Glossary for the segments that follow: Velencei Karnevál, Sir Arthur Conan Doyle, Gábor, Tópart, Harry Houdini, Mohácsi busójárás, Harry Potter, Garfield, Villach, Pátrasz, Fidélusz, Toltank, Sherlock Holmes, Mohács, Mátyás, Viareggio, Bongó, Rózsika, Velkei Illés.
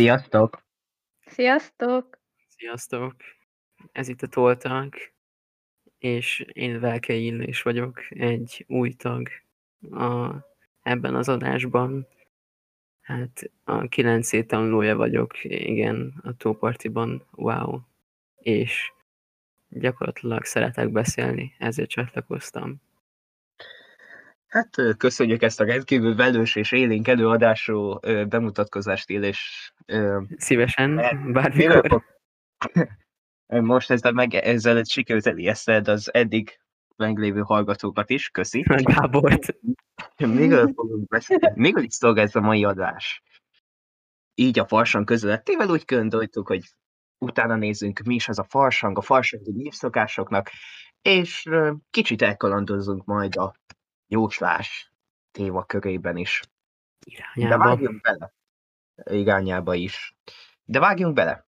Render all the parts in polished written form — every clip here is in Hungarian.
Sziasztok! Sziasztok! Sziasztok! Ez itt a Toltank, és én Velkei Illés vagyok, egy új tag ebben az adásban. Hát a 9 év tanulója vagyok, igen, a Tópartiban, wow! És gyakorlatilag szeretek beszélni, ezért csatlakoztam. Hát köszönjük ezt a rendkívül velős és élénk előadású bemutatkozást, Illés. Szívesen, bármikor. Most ezzel sikerült elijeszted az eddig meglévő hallgatókat is, köszi. Gábort. Miről fogunk beszélni? Miről is szolgál ez a mai adás? Így a farsang közölettével úgy gondoltuk, hogy utána nézzünk, mi is az a farsangi népszokásoknak, és kicsit elkalandozzunk majd a jóslás témakörében is. Irányába. De vágjunk bele. Irányába is. De vágjunk bele.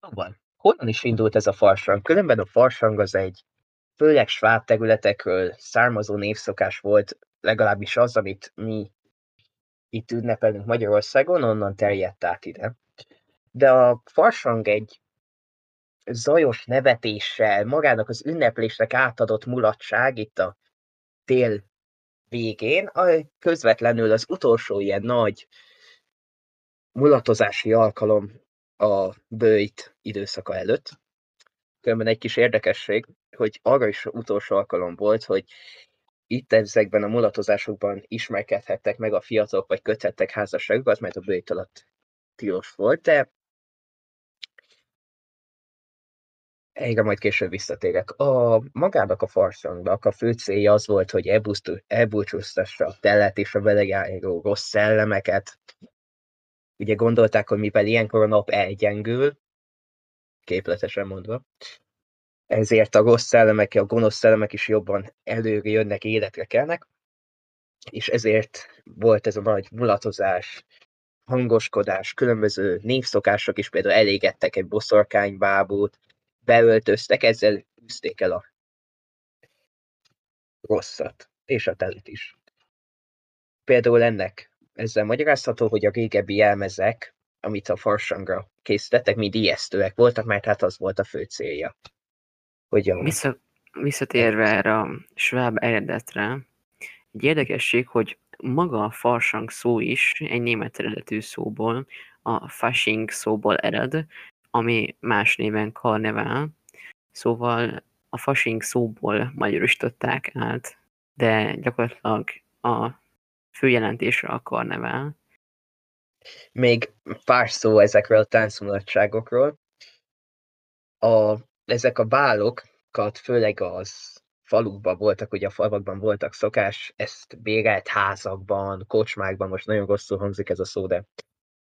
Szóval, honnan is indult ez a farsang? Különben a farsang az egy főleg sváb területekről származó névszokás volt, legalábbis az, amit mi itt ünnepelünk Magyarországon, onnan terjedt át ide. De a farsang egy zajos nevetéssel, magának az ünneplésnek átadott mulatság itt a tél végén, közvetlenül az utolsó ilyen nagy mulatozási alkalom a böjt időszaka előtt. Különben egy kis érdekesség, hogy arra is utolsó alkalom volt, hogy itt ezekben a mulatozásokban ismerkedhettek meg a fiatalok, vagy köthettek házasságokat, mert a böjt alatt tilos volt, de erre majd később visszatérek. Magának a farsangnak a fő célja az volt, hogy elbúcsúztassa a telet és a vele járó rossz szellemeket. Ugye gondolták, hogy mivel ilyenkor a nap elgyengül, képletesen mondva, ezért a rossz szellemek, a gonosz szellemek is jobban előre jönnek, életre kelnek, és ezért volt ez a nagy mulatozás, hangoskodás, különböző névszokások is, például elégettek egy boszorkánybábút, beöltöztek, ezzel üzték el a rosszat, és a telet is. Például ezzel magyarázható, hogy a régebbi jelmezek, amit a farsangra készítettek, mind ijesztőek voltak, mert hát az volt a fő célja. Visszatérve erre a sváb eredetre, egy érdekesség, hogy maga a farsang szó is egy német eredetű szóból, a fasching szóból ered, ami más néven karnevál, szóval a fasching szóból magyarosították át, de gyakorlatilag a főjelentésre a karnevál. Még pár szó ezekről a táncmulatságokról. Ezek a bálokat, főleg az falukban voltak, ugye a falvakban voltak szokás, ezt bérelt házakban, kocsmákban, most nagyon rosszul hangzik ez a szó, de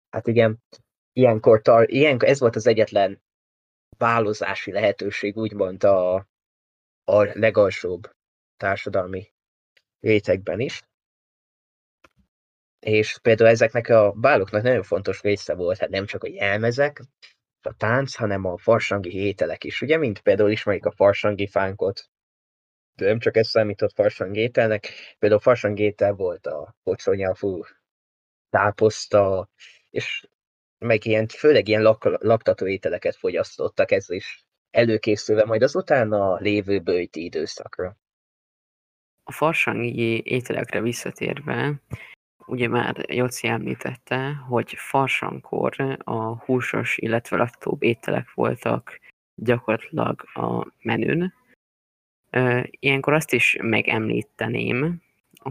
hát igen, ilyenkor ez volt az egyetlen bálozási lehetőség, úgymond a legalsóbb társadalmi rétegben is. És például ezeknek a báloknak nagyon fontos része volt, hát nem csak a jelmezek, a tánc, hanem a farsangi ételek is. Ugye, mint például ismerik a farsangi fánkot, de nem csak ez számított farsangi ételnek, például farsangi étel volt a kocsonyafú, táposzta, és meg főleg ilyen laktató ételeket fogyasztottak, ez is előkészülve majd azután a lévő böjti időszakra. A farsangi ételekre visszatérve, ugye már Jóci említette, hogy farsangkor a húsos, illetve laktóbb ételek voltak gyakorlatilag a menün. Ilyenkor azt is megemlíteném,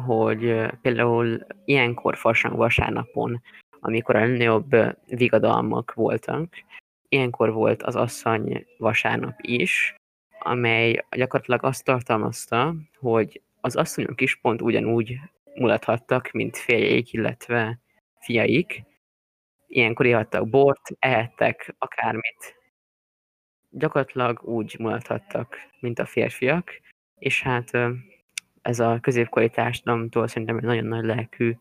hogy például ilyenkor farsang vasárnapon, amikor a nagyobb vigadalmak voltak, ilyenkor volt az asszony vasárnap is, amely gyakorlatilag azt tartalmazta, hogy az asszonyok is pont ugyanúgy mulathattak, mint férjeik, illetve fiaik. Ilyenkor ihattak bort, ehettek akármit. Gyakorlatilag úgy mulathattak, mint a férfiak, és hát ez a középkori társadalomtól szerintem egy nagyon nagy lelkű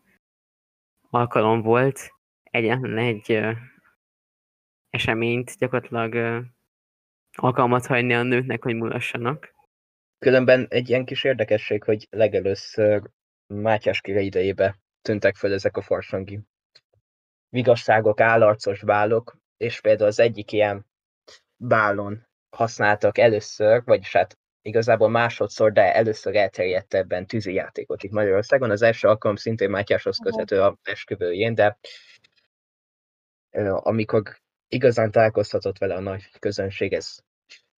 alkalom volt. Egyetlen egy eseményt gyakorlatilag alkalmat hagyni a nőknek, hogy mulassanak. Különben egy ilyen kis érdekesség, hogy legelőször Mátyás király idejébe tűntek fel ezek a farsangi vigasságok, állarcos bálok, és például az egyik ilyen bálon használtak először, vagyis hát igazából másodszor, de először elterjedt ebben tűzijátékot itt Magyarországon. Az első alkalom szintén Mátyáshoz köthető a esküvőjén, de amikor igazán találkozhatott vele a nagy közönség, ez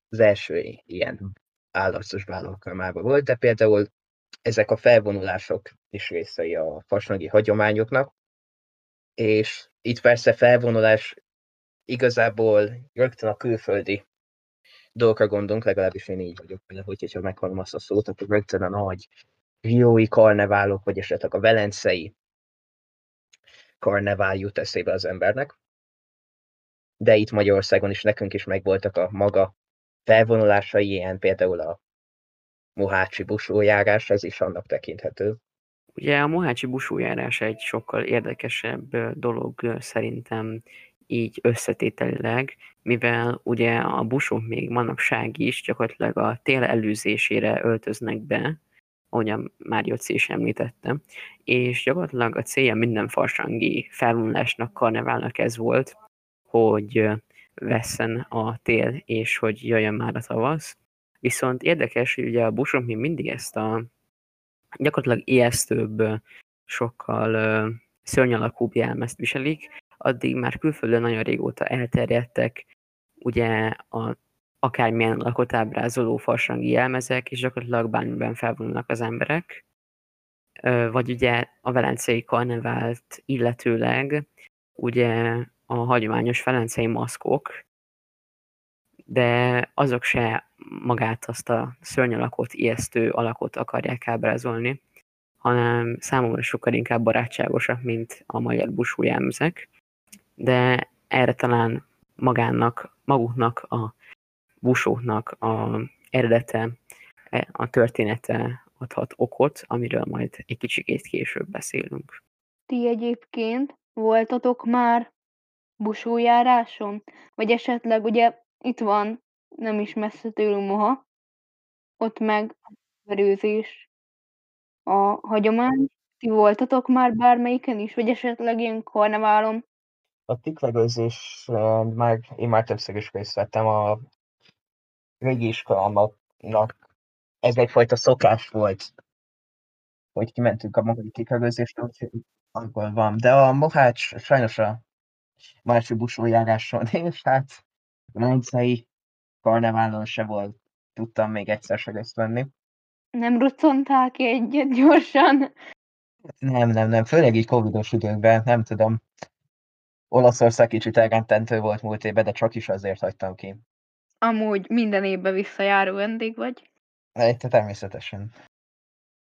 az első ilyen állarcos bálókalmában volt, de például ezek a felvonulások is részei a fasnogi hagyományoknak, és itt persze felvonulás igazából rögtön a külföldi dolgokra gondolunk, legalábbis én így vagyok, hogyha meghallom azt a szót, akkor rögtön a nagy riói karneválok, vagy esetleg a velencei karnevál jut eszébe az embernek. De itt Magyarországon is nekünk is megvoltak a maga felvonulásai, ilyen például a mohácsi busójárás, ez is annak tekinthető. Ugye a mohácsi busójárás egy sokkal érdekesebb dolog szerintem így összetételileg, mivel ugye a busok még manapság is gyakorlatilag a tél előzésére öltöznek be, ahogyan már Jocsi is említette, és gyakorlatilag a célja minden farsangi felvonulásnak, karneválnak ez volt, hogy vesszen a tél, és hogy jöjjön már a tavasz. Viszont érdekes, hogy ugye a busok még mindig ezt a gyakorlatilag ijesztőbb, sokkal szörnyalakúbb jelmezt viselik, addig már külföldön nagyon régóta elterjedtek ugye a akármilyen alakot ábrázoló farsangi jelmezek, és gyakorlatilag bármiben felvonulnak az emberek. Vagy ugye a velencei karnevált illetőleg ugye a hagyományos velencei maszkok, de azok se magát azt a szörnyalakot, ijesztő alakot akarják ábrázolni, hanem számomra sokkal inkább barátságosak, mint a magyar busú jelmezek. De erre talán maguknak, a busóknak a eredete, a története adhat okot, amiről majd egy kicsikét később beszélünk. Ti egyébként voltatok már busójáráson? Vagy esetleg ugye itt van, nem is messze tőlünk Moha, ott meg a verőzés, a hagyomány. Ti voltatok már bármelyiken is? Vagy esetleg ilyen karneválon? A tiklegőzés, én már többször is részt vettem, a régi iskolámnak ez egyfajta szokás volt, hogy kimentünk a magai tiklegőzést, úgyhogy akkor van. De a Mohács sajnos a Mohácsi busójáráson, és hát a velencei karneválon se volt, tudtam még egyszer se részt venni. Nem ruccontál ki egyet gyorsan? Nem, főleg így covidos időkben, nem tudom. Olaszország kicsit elgántentő volt múlt évben, de csak is azért hagytam ki. Amúgy minden évben visszajáró vendég vagy? Te természetesen.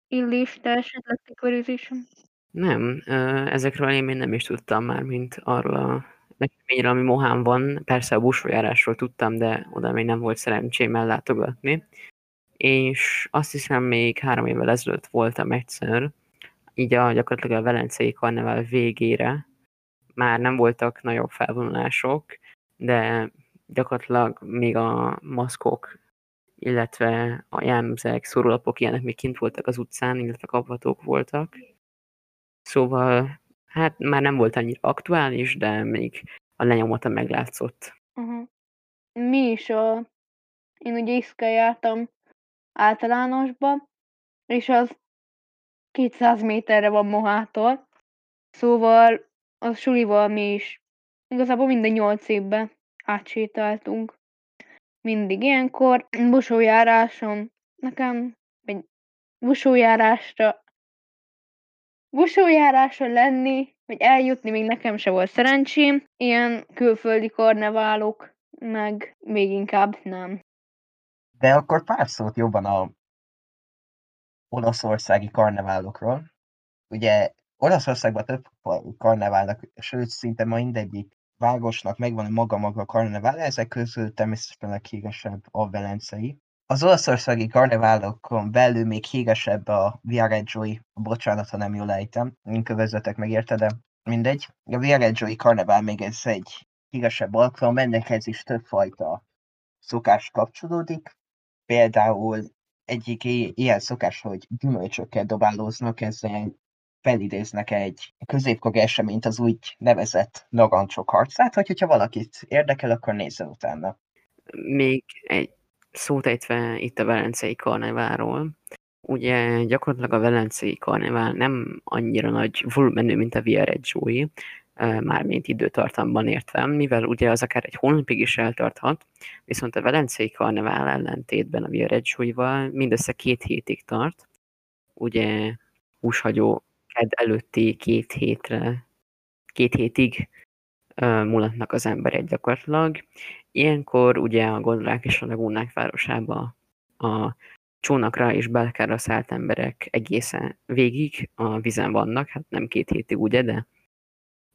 Illés, te esetleg tikverőzésen? Nem, ezekről én még nem is tudtam már, mint arról a nekeményről, ami Mohán van. Persze a busójárásról tudtam, de oda még nem volt szerencsém ellátogatni. És azt hiszem, még 3 évvel ezelőtt voltam egyszer, így gyakorlatilag a velencei karnevál végére. Már nem voltak nagyobb felvonulások, de gyakorlatilag még a maszkok, illetve a jelmezek, szórólapok, ilyenek még kint voltak az utcán, illetve kaphatók voltak. Szóval, hát már nem volt annyira aktuális, de még a lenyomata meglátszott. Uh-huh. Mi is én ugye iszkel jártam általánosba, és az 200 méterre van Mohától, szóval a sulival mi is igazából minden 8 évben átsétáltunk. Mindig ilyenkor busójárásra lenni, vagy eljutni még nekem se volt szerencsém. Ilyen külföldi karneválok, meg még inkább nem. De akkor pár szót jobban a olaszországi karneválokról. Ugye Olaszországban több karneválnak, sőt, szinte ma mindegyik városnak megvan maga-maga karnevál, ezek közül természetesen a híresebb a velencei. Az olaszországi karneválokon belül még híresebb a viareggioi, bocsánat, ha nem jól ejtem, kövezzetek meg érte, de mindegy. A viareggioi karnevál még ez egy híresebb alkalom, ennek ez is többfajta szokás kapcsolódik, például egyik ilyen szokás, hogy gyümölcsökkel dobálóznak, ezzel felidéznek egy középkori eseményt, az úgy nevezett narancsok harcát, hogyha valakit érdekel, akkor nézzel utána. Még egy szót ejtve itt a Velencei Karneválról. Ugye gyakorlatilag a Velencei Karnevál nem annyira nagy volumenű, mint a Viareggiói, mármint időtartamban értve, mivel ugye az akár egy hónapig is eltarthat, viszont a Velencei Karnevál ellentétben a Viareggióival mindössze 2 hétig tart, ugye húshagyó kedd előtti 2 hétig mulatnak az emberek gyakorlatilag. Ilyenkor ugye a gondolák és a lagúnák városába a csónakra és belkára szállt emberek egészen végig a vizen vannak, hát nem 2 hétig ugye, de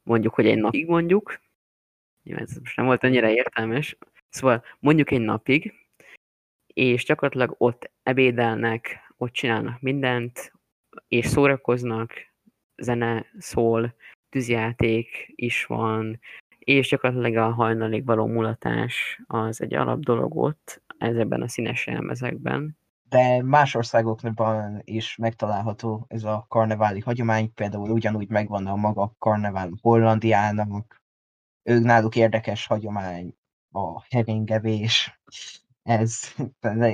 mondjuk, hogy egy napig mondjuk, ez most nem volt annyira értelmes, szóval mondjuk egy napig, és gyakorlatilag ott ebédelnek, ott csinálnak mindent, és szórakoznak, zene szól, tűzjáték is van, és gyakorlatilag a hajnalig való mulatás az egy alap dolog ott, ezekben a színes jelmezekben. De más országokban is megtalálható ez a karneváli hagyomány, például ugyanúgy megvan a maga karnevál Hollandiának, ők náluk érdekes hagyomány a heringevés, ez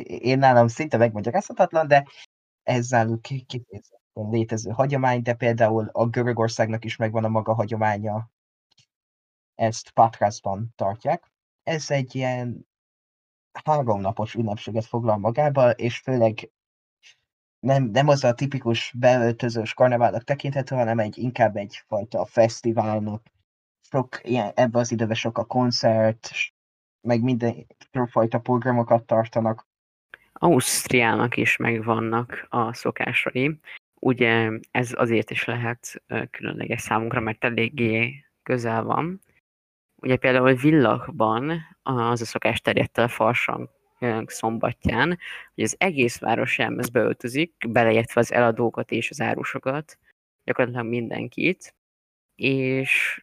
én nálam szinte megmagyarázhatatlan, de ez náluk kifejezetten létező hagyomány, de például a Görögországnak is megvan a maga hagyománya, ezt Pátraszban tartják. Ez egy ilyen 3 napos ünnepséget foglal magába, és főleg nem az a tipikus beöltözős karneválnak tekinthető, hanem inkább egyfajta fesztiválnak. Sok ilyen, ebben az időben sok a koncert, meg mindenfajta programokat tartanak. Ausztriának is megvannak a szokásai. Ugye ez azért is lehet különleges számunkra, mert eléggé közel van. Ugye például Villachban az a szokás terjedt el a farsang szombatján, hogy az egész város jelmezbe öltözik, beleértve az eladókat és az árusokat, gyakorlatilag mindenkit, és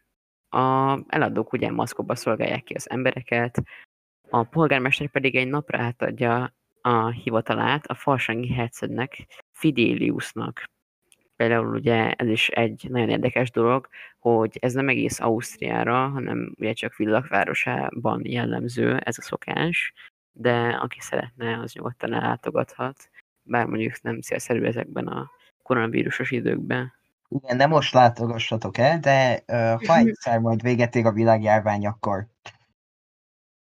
az eladók ugye maszkokba szolgálják ki az embereket, a polgármester pedig egy napra átadja a hivatalát a farsangi hercegnek, Fidélusznak. Például ugye ez is egy nagyon érdekes dolog, hogy ez nem egész Ausztriára, hanem ugye csak Villach városában jellemző ez a szokás, de aki szeretne, az nyugodtan ellátogathat, bár mondjuk nem célszerű ezekben a koronavírusos időkben. Igen, de most látogassatok el, de ha egyszer majd véget ér a világjárvány, akkor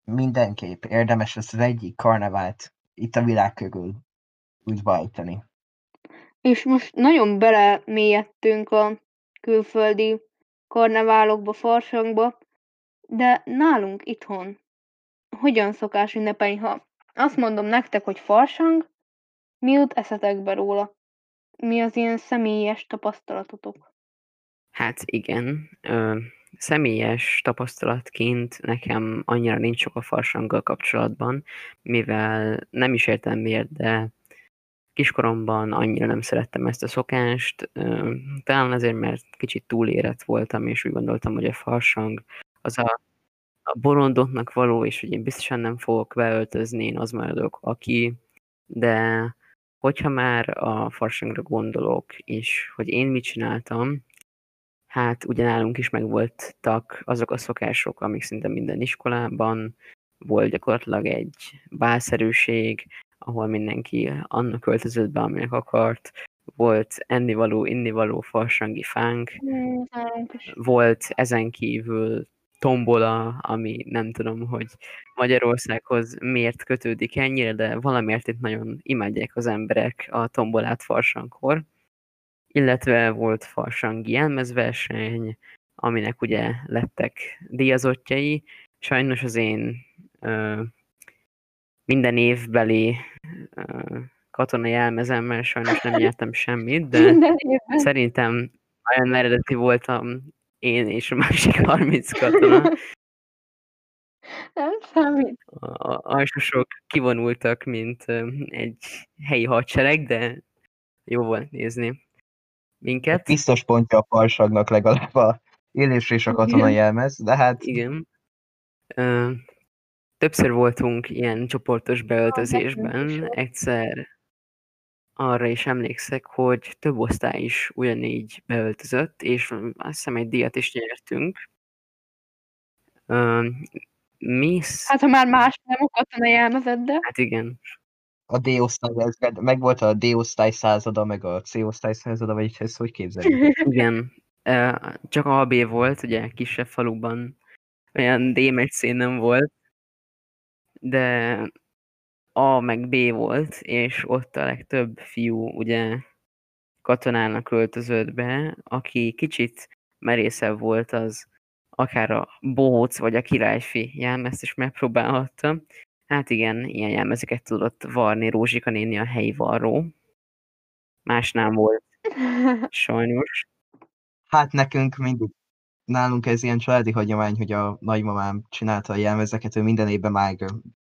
mindenképp érdemes lesz az egyik karnevált itt a világ körül úgy bajtani. És most nagyon belemélyedtünk a külföldi karneválokba, farsangba, de nálunk itthon hogyan szokás ünnepelni, ha azt mondom nektek, hogy farsang, mi jut eszetekbe róla? Mi az ilyen személyes tapasztalatotok? Hát igen, személyes tapasztalatként nekem annyira nincs sok a farsanggal kapcsolatban, mivel nem is értem miért, de kiskoromban annyira nem szerettem ezt a szokást, talán azért, mert kicsit túlérett voltam, és úgy gondoltam, hogy a farsang az a bolondoknak való, és hogy én biztosan nem fogok beöltözni, én az maradok, aki, de hogyha már a farsangra gondolok, és hogy én mit csináltam, hát ugyanálunk is megvoltak azok a szokások, amik szinte minden iskolában volt, gyakorlatilag egy bálszerűség, ahol mindenki annak öltözött be, aminek akart, volt ennivaló, innivaló farsangi fánk, volt ezen kívül tombola, ami nem tudom, hogy Magyarországhoz miért kötődik ennyire, de valamiért itt nagyon imádják az emberek a tombolát farsangkor, illetve volt farsangi jelmezverseny, aminek ugye lettek díjazottjai. Sajnos az én minden évbeli katonai jelmezemmel sajnos nem nyertem semmit, de szerintem olyan eredeti voltam én és a másik 30 katona. Nem számít. A alsósok kivonultak, mint egy helyi hadsereg, de jó volt nézni minket. Biztos pontja a farsagnak legalább a élés és a katonai jelmez, de hát... Igen. Többször voltunk ilyen csoportos beöltözésben, egyszer arra is emlékszek, hogy több osztály is ugyanígy beöltözött, és azt hiszem egy díjat is nyertünk. Hát ha már más nem okatlan a jelmezetbe. Hát igen. A D-osztály, megvolt a D-osztály százada, meg a C-osztály százada, vagyis ezt hogy képzeljük? Igen. Csak a AB volt, ugye kisebb faluban olyan D-mecc nem volt, de A meg B volt, és ott a legtöbb fiú ugye katonának öltözött be, aki kicsit merészebb volt, az akár a bohóc vagy a királyfi jelmezt is megpróbálhatta. Hát igen, ilyen jelmezeket tudott varni Rózsika néni, a helyi varró. Más nem volt, sajnos. Hát nekünk mindig, nálunk ez ilyen családi hagyomány, hogy a nagymamám csinálta a jelmezeket, ő minden évben már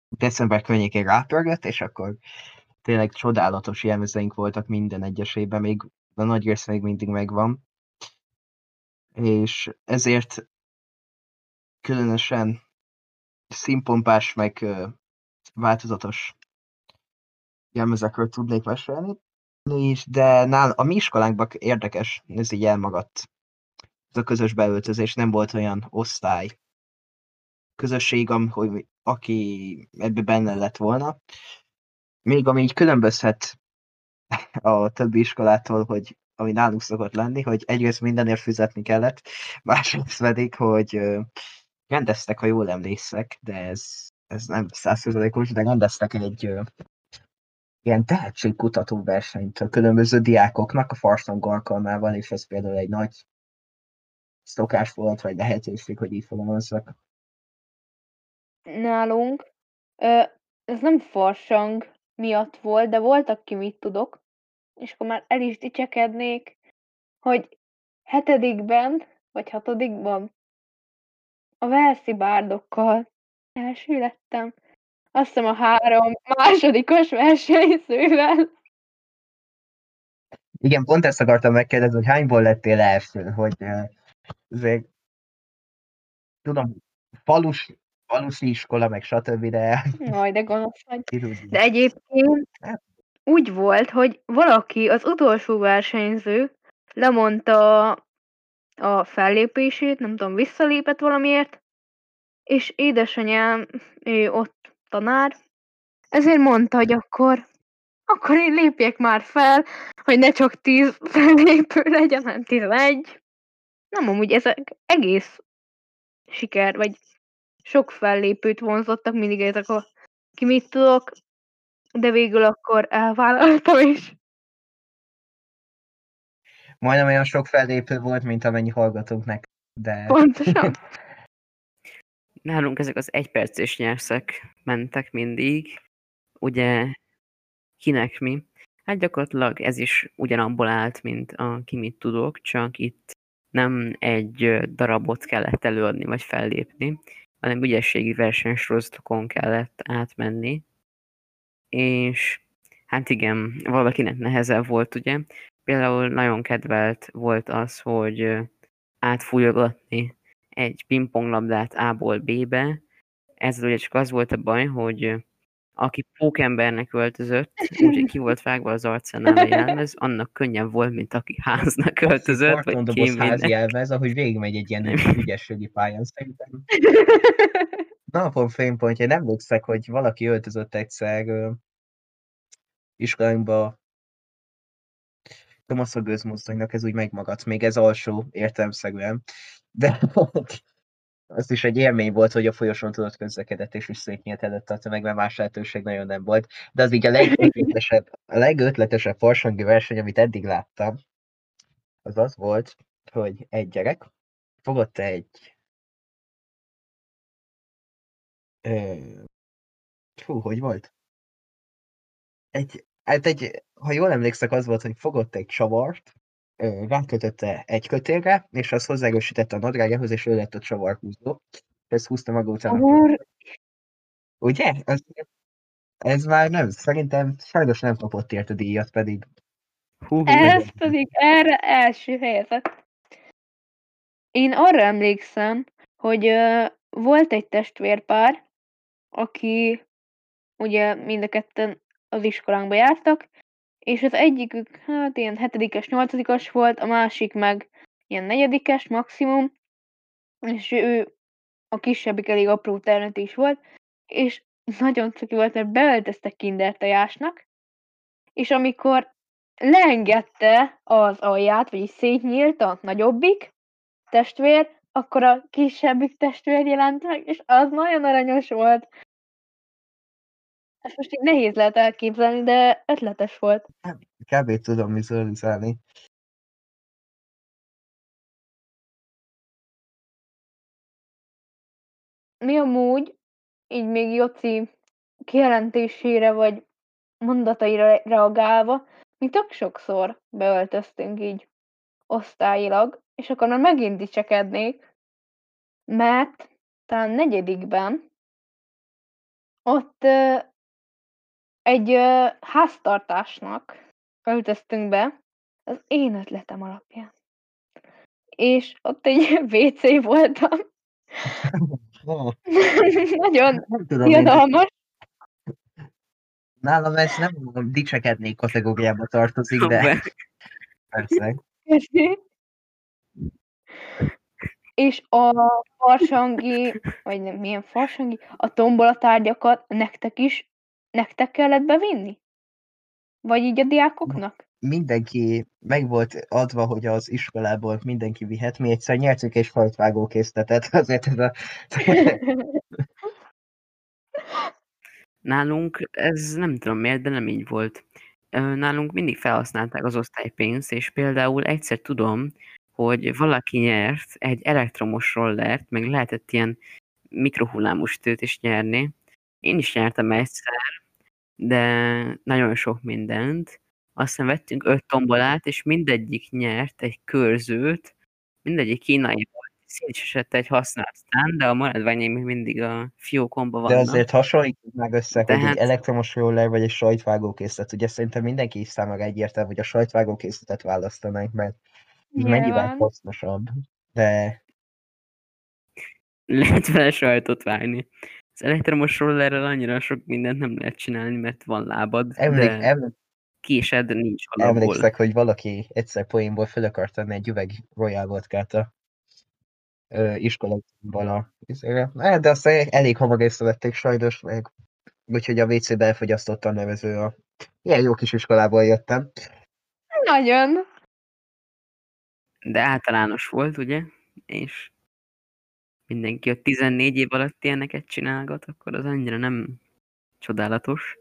december környékén rápörgött, és akkor tényleg csodálatos jelmezeink voltak minden egyes évben, még a nagy rész még mindig megvan. És ezért különösen színpompás, meg változatos jelmezekről tudnék mesélni, de a mi iskolánkban érdekes, ez így elmagadt. Ez a közös beöltözés, nem volt olyan osztály közösségem, hogy aki ebbe benne lett volna. Még ami így különbözhet a többi iskolától, hogy ami nálunk szokott lenni, hogy egyrészt mindenért fizetni kellett, másrészt pedig, hogy rendeztek, ha jól emlékszek, de ez nem 100%-os, de rendeztek egy ilyen tehetségkutató versenyt a különböző diákoknak a farszang alkalmával, és ez például egy nagy szokás volt, vagy lehetőség, hogy így fogalmazzak. Nálunk ez nem farsang miatt volt, de voltak ki, mit tudok, és akkor már el is dicsekednék, hogy 6-ban a velszi bárdokkal első lettem. Azt hiszem a 3 másodikos versenyszővel. Igen, pont ezt akartam megkérdezni, hogy hányból lettél első, hogy azért tudom, falusi iskola, meg stb. De... Jaj, de gonosz vagy. De egyébként úgy volt, hogy valaki, az utolsó versenyző lemondta a fellépését, nem tudom, visszalépett valamiért, és édesanyám, ő ott tanár, ezért mondta, hogy akkor én lépjek már fel, hogy ne csak 10 fellépő legyen, hanem 11. Nem, amúgy ezek egész siker, vagy sok fellépőt vonzottak mindig ezek a ki mit tudok, de végül akkor elvállaltam is. Majdnem olyan sok fellépő volt, mint amennyi hallgatóknak, de... Pontosan. Nálunk ezek az egyperces nyerszek mentek mindig, ugye kinek mi? Hát gyakorlatilag ez is ugyanabból állt, mint a ki mit tudok, csak itt nem egy darabot kellett előadni vagy fellépni, hanem ügyességi versenysorozatokon kellett átmenni, és hát igen, valakinek nehezebb volt, ugye? Például nagyon kedvelt volt az, hogy átfújogatni egy pingponglabdát A-ból B-be. Ezzel ugye csak az volt a baj, hogy aki pókembernek öltözött, úgyhogy ki volt vágva az arcánál a jelmez, annak könnyebb volt, mint aki háznak öltözött, vagy kéménynek. Kartondoboz házi jelmez, ahogy végigmegy egy ilyen ügyességi pályán szerintem. Napon fénypontja, nem emlékszek, hogy valaki öltözött egyszer iskolánkba Tomasz a gőzmozdonynak, ez úgy megmagadt, még ez alsó értelemszerűen. De az is egy élmény volt, hogy a folyosón tudott közlekedett, és is szétnyílt előtt a tömeg, mert más lehetőség nagyon nem volt. De az így a legötletesebb farsangi verseny, amit eddig láttam, az volt, hogy egy gyerek fogott egy... Ha jól emlékszek, az volt, hogy fogott egy csavart, rákötötte egy kötélre, és azt hozzáerősítette a nadrágához, és ő lett a csavarhúzó. Ez húzta maga után. Ugye? Ez már nem, szerintem sajnos nem kapott érte díjat, pedig. Ez pedig erre első helyezett. Én arra emlékszem, hogy volt egy testvérpár, aki ugye mind a ketten az iskolánkba jártak, és az egyikük hát ilyen 7-es, 8-as volt, a másik meg ilyen 4-es maximum, és ő a kisebbik elég apró ternet is volt, és nagyon cuki volt, mert beöltöztek kinder tojásnak, és amikor leengedte az alját, vagyis szétnyílt a nagyobbik testvér, akkor a kisebbik testvér jelent meg, és az nagyon aranyos volt. Ezt most így nehéz lehet elképzelni, de ötletes volt. Kb. Tudom vizualizálni. Mi amúgy, így még Joci kijelentésére vagy mondataira reagálva, mi tök sokszor beöltöztünk így osztályilag, és akkor már megint dicsekednék, mert talán 4-ben ott egy háztartásnak öltöztünk be az én ötletem alapján. És ott egy WC voltam. Nagyon fiadalmas. Nálam ezt nem mondom, dicsekednék kategóriába tartozik, de persze. És a farsangi, vagy nem, milyen farsangi, a tombolatárgyakat nektek is, nektek kellett bevinni? Vagy így a diákoknak? Mindenki meg volt adva, hogy az iskolából mindenki vihet. Mi egyszer nyertük és hajtvágókészletet, azért ez a... Nálunk ez nem tudom miért, de nem így volt. Nálunk mindig felhasználták az osztálypénzt, és például egyszer tudom, hogy valaki nyert egy elektromos rollert, meg lehetett ilyen mikrohullámos tőt is nyerni. Én is nyertem egyszer, de nagyon sok mindent. Aztán vettünk 5 tombolát, és mindegyik nyert egy körzőt, mindegyik kínai volt. Szétesett egy használatán, de a maradványai még mindig a fiókomba vannak. De azért hasonlítjuk meg össze, tehát... hogy egy elektromos roller vagy egy sajtvágókészlet. Ugye szerintem mindenki is számára egyértelmű, hogy a sajtvágókészletet választanánk, mert mennyiben hasznosabb, de... Lehet vele sajtot vágni. Az elektromos rollerrel annyira sok mindent nem lehet csinálni, mert van lábad, késed nincs valahol. Emlékszek, hogy valaki egyszer poénból fel akart tenni egy üveg Royal vodkát a iskolában a vizére. De aztán elég hamar észrevették sajnos, meg úgyhogy a WC-be elfogyasztotta a nevező a... Ilyen jó kis iskolából jöttem. Nagyon! De általános volt, ugye? És mindenki a 14 év alatt ilyeneket csinálgat, akkor az annyira nem csodálatos.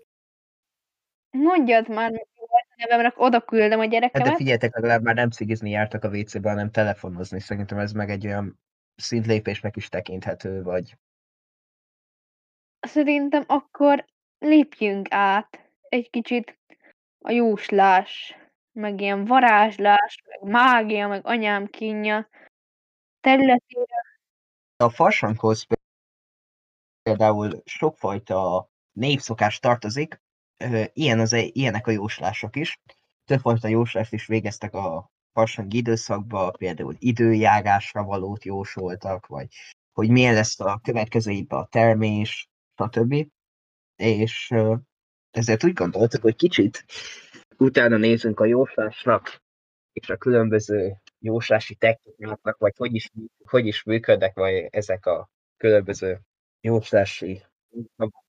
Mondjad már, hogy volt a nevemnek, oda küldöm a gyerekemet. Hát de figyeljetek, legalább már nem cigizni jártak a WC-be, hanem telefonozni. Szerintem ez meg egy olyan szintlépésnek is tekinthető, vagy... Szerintem akkor lépjünk át egy kicsit a jóslás, meg ilyen varázslás, meg mágia, meg anyám kínja területére. A farsanghoz például sokfajta népszokás tartozik, ilyenek a jóslások is. Többfajta jóslást is végeztek a farsangi időszakban, például időjárásra valót jósoltak, vagy hogy milyen lesz a következő évben a termés, stb. És ezért úgy gondoltuk, hogy kicsit utána nézünk a jóslásnak, és a különböző jóslási technikáknak, vagy hogy is működnek majd ezek a különböző jóslási,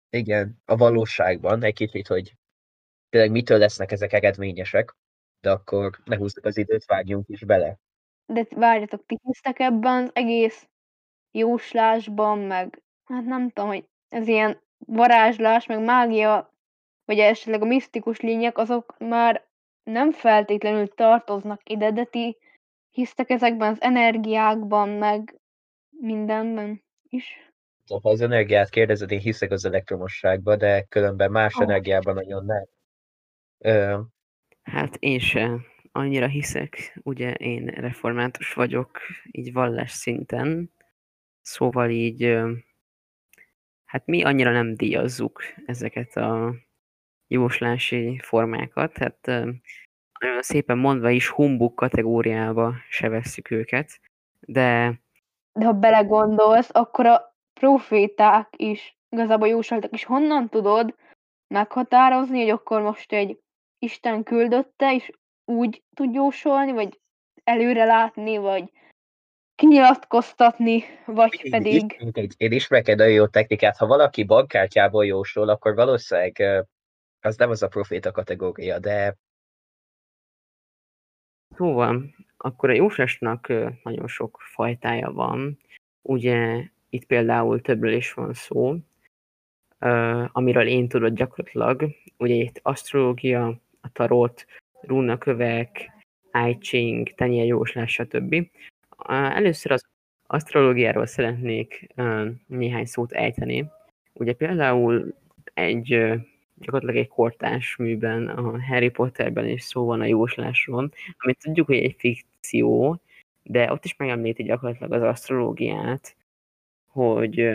igen, a valóságban egy kicsit, hogy tényleg mitől lesznek ezek eredményesek, de akkor ne húzzuk az időt, vágjunk is bele. De várjatok, ti hisztek ebben az egész jóslásban, meg hát nem tudom, hogy ez ilyen varázslás, meg mágia, vagy esetleg a misztikus lények, azok már nem feltétlenül tartoznak ide, de ti hisztek ezekben az energiákban, meg mindenben is? Ha az energiát kérdezed, én hiszek az elektromosságba, de különben más energiában nagyon nem. Hát én sem annyira hiszek, ugye én református vagyok, így vallás szinten, szóval így, hát mi annyira nem díjazzuk ezeket a jóslási formákat, hát nagyon szépen mondva is humbug kategóriába se vesszük őket, de... De ha belegondolsz, akkor a proféták is igazából jósoltak, és honnan tudod meghatározni, hogy akkor most egy Isten küldötte, és úgy tud jósolni, vagy előre látni, vagy kinyilatkoztatni, vagy én pedig... Én ismerek egy nagyon jó technikát. Ha valaki bankkártyából jósol, akkor valószínűleg az nem az a proféta kategória, de... Szóval, akkor a jóslásnak nagyon sok fajtája van. Ugye itt például többről is van szó, amiről én tudod gyakorlatilag. Ugye itt asztrológia, a tarot, rúnakövek, I Ching, tenyérjóslás, stb. Először az asztrológiáról szeretnék néhány szót ejteni. Ugye például gyakorlatilag egy kortárs műben, a Harry Potterben is szó van a jóslásról, amit tudjuk, hogy egy fikció, de ott is megemlíti gyakorlatilag az asztrológiát, hogy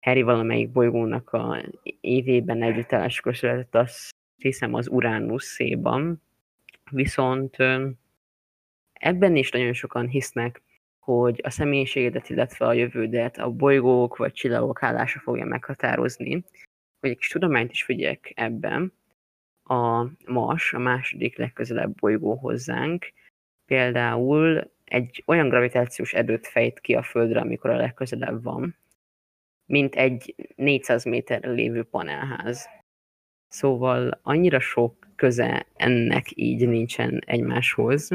Harry valamelyik bolygónak a évében együttáláskor született, azt hiszem az Uránuszéban, viszont ebben is nagyon sokan hisznek, hogy a személyiségedet, illetve a jövődet a bolygók vagy csillagok állása fogja meghatározni. Hogy egy kis tudományt is vigyek ebben, a Mars a második legközelebb bolygó hozzánk, például egy olyan gravitációs erőt fejt ki a Földre, amikor a legközelebb van, mint egy 400 méterre lévő panelház. Szóval annyira sok köze ennek így nincsen egymáshoz.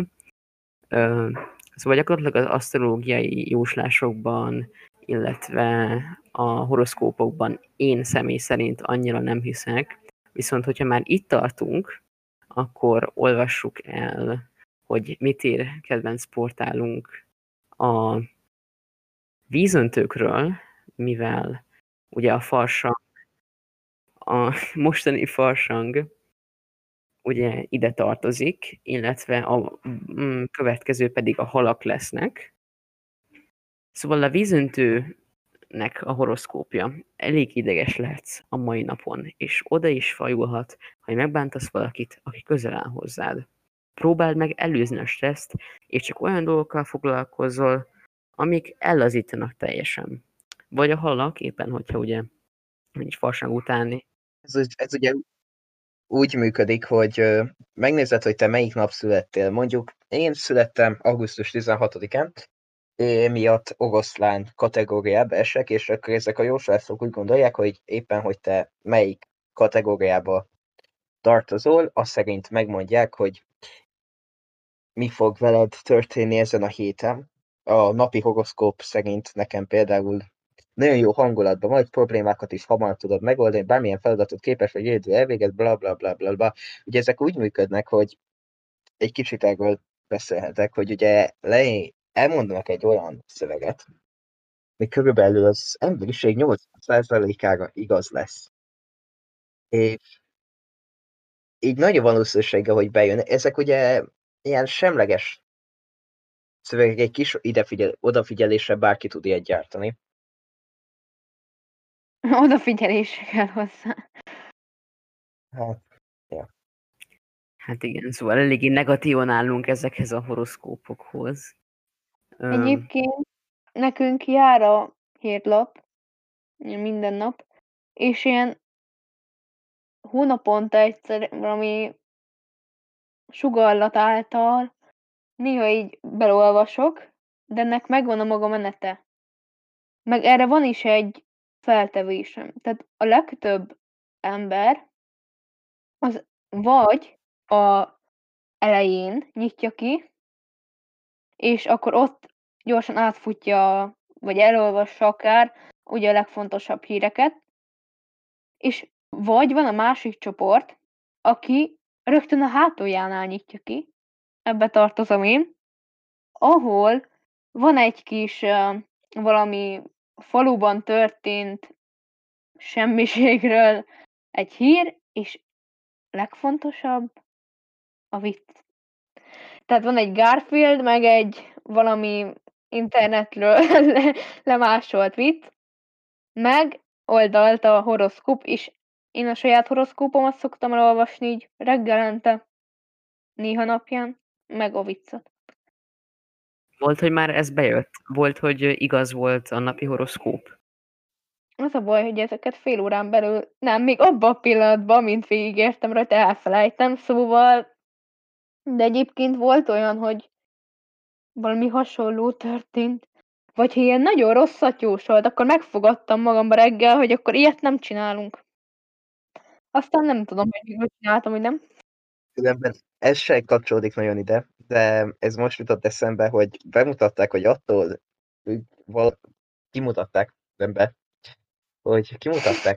Szóval gyakorlatilag az asztrológiai jóslásokban, illetve a horoszkópokban én személy szerint annyira nem hiszek, viszont hogyha már itt tartunk, akkor olvassuk el, hogy mit ír kedvenc portálunk a vízöntőkről, mivel ugye a farsang, a mostani farsang ugye ide tartozik, illetve a következő pedig a halak lesznek. Szóval a vízöntőnek a horoszkópja elég ideges lehet a mai napon, és oda is fajulhat, ha megbántasz valakit, aki közel áll hozzád. Próbáld meg előzni a stresszt, és csak olyan dolgokkal foglalkozzol, amik ellazítanak teljesen. Vagy a halak, éppen hogyha ugye egy farsang utáni. Ez ugye úgy működik, hogy megnézed, hogy te melyik nap születtél. Mondjuk én születtem augusztus 16-án, miatt oroszlán kategóriába esek, és akkor ezek a jóslászok úgy gondolják, hogy éppen, hogy te melyik kategóriába tartozol, azt szerint megmondják, hogy mi fog veled történni ezen a héten. A napi horoszkóp szerint nekem például nagyon jó hangulatban vagy, problémákat is hamar tudod megoldani, bármilyen feladatot képes vagy idő elvégez, blablabla. Ugye ezek úgy működnek, hogy egy kicsit erről beszélhetek, hogy ugye elmondanak egy olyan szöveget, ami körülbelül az emberiség 80%-ára igaz lesz. És így nagy valószínűséggel, hogy bejön. Ezek ugye ilyen semleges szövegek, egy kis odafigyelésre bárki tud ilyet gyártani. Odafigyelésre kell hozzá. Hát igen, szóval eléggé negatívan állunk ezekhez a horoszkópokhoz. Egyébként nekünk jár a hírlap minden nap, és ilyen hónaponta egyszer, ami sugallat által néha így belolvasok, de ennek megvan a maga menete. Meg erre van is egy feltevésem. Tehát a legtöbb ember az vagy a elején nyitja ki, és akkor ott gyorsan átfutja, vagy elolvassa akár ugye a legfontosabb híreket, és vagy van a másik csoport, aki rögtön a hátuljánál nyitja ki, ebbe tartozom én, ahol van egy kis valami faluban történt semmiségről egy hír, és legfontosabb a vicc. Tehát van egy Garfield, meg egy valami internetről lemásolt vicc, meg oldalt a horoszkóp, és én a saját horoszkópomat szoktam elolvasni így reggelente, néha napján, meg a viccet. Volt, hogy már ez bejött? Volt, hogy igaz volt a napi horoszkóp? Az a baj, hogy ezeket fél órán belül, nem, még abban a pillanatban, mint végigértem rajta, elfelejtem, szóval, de egyébként volt olyan, hogy valami hasonló történt, vagy ha ilyen nagyon rosszat jósolt, akkor megfogadtam magamba reggel, hogy akkor ilyet nem csinálunk. Aztán nem tudom, hogy mit csináltam, hogy nem. Különben ez se kapcsolódik nagyon ide, de ez most jutott eszembe, hogy bemutatták, hogy attól, hogy kimutatták,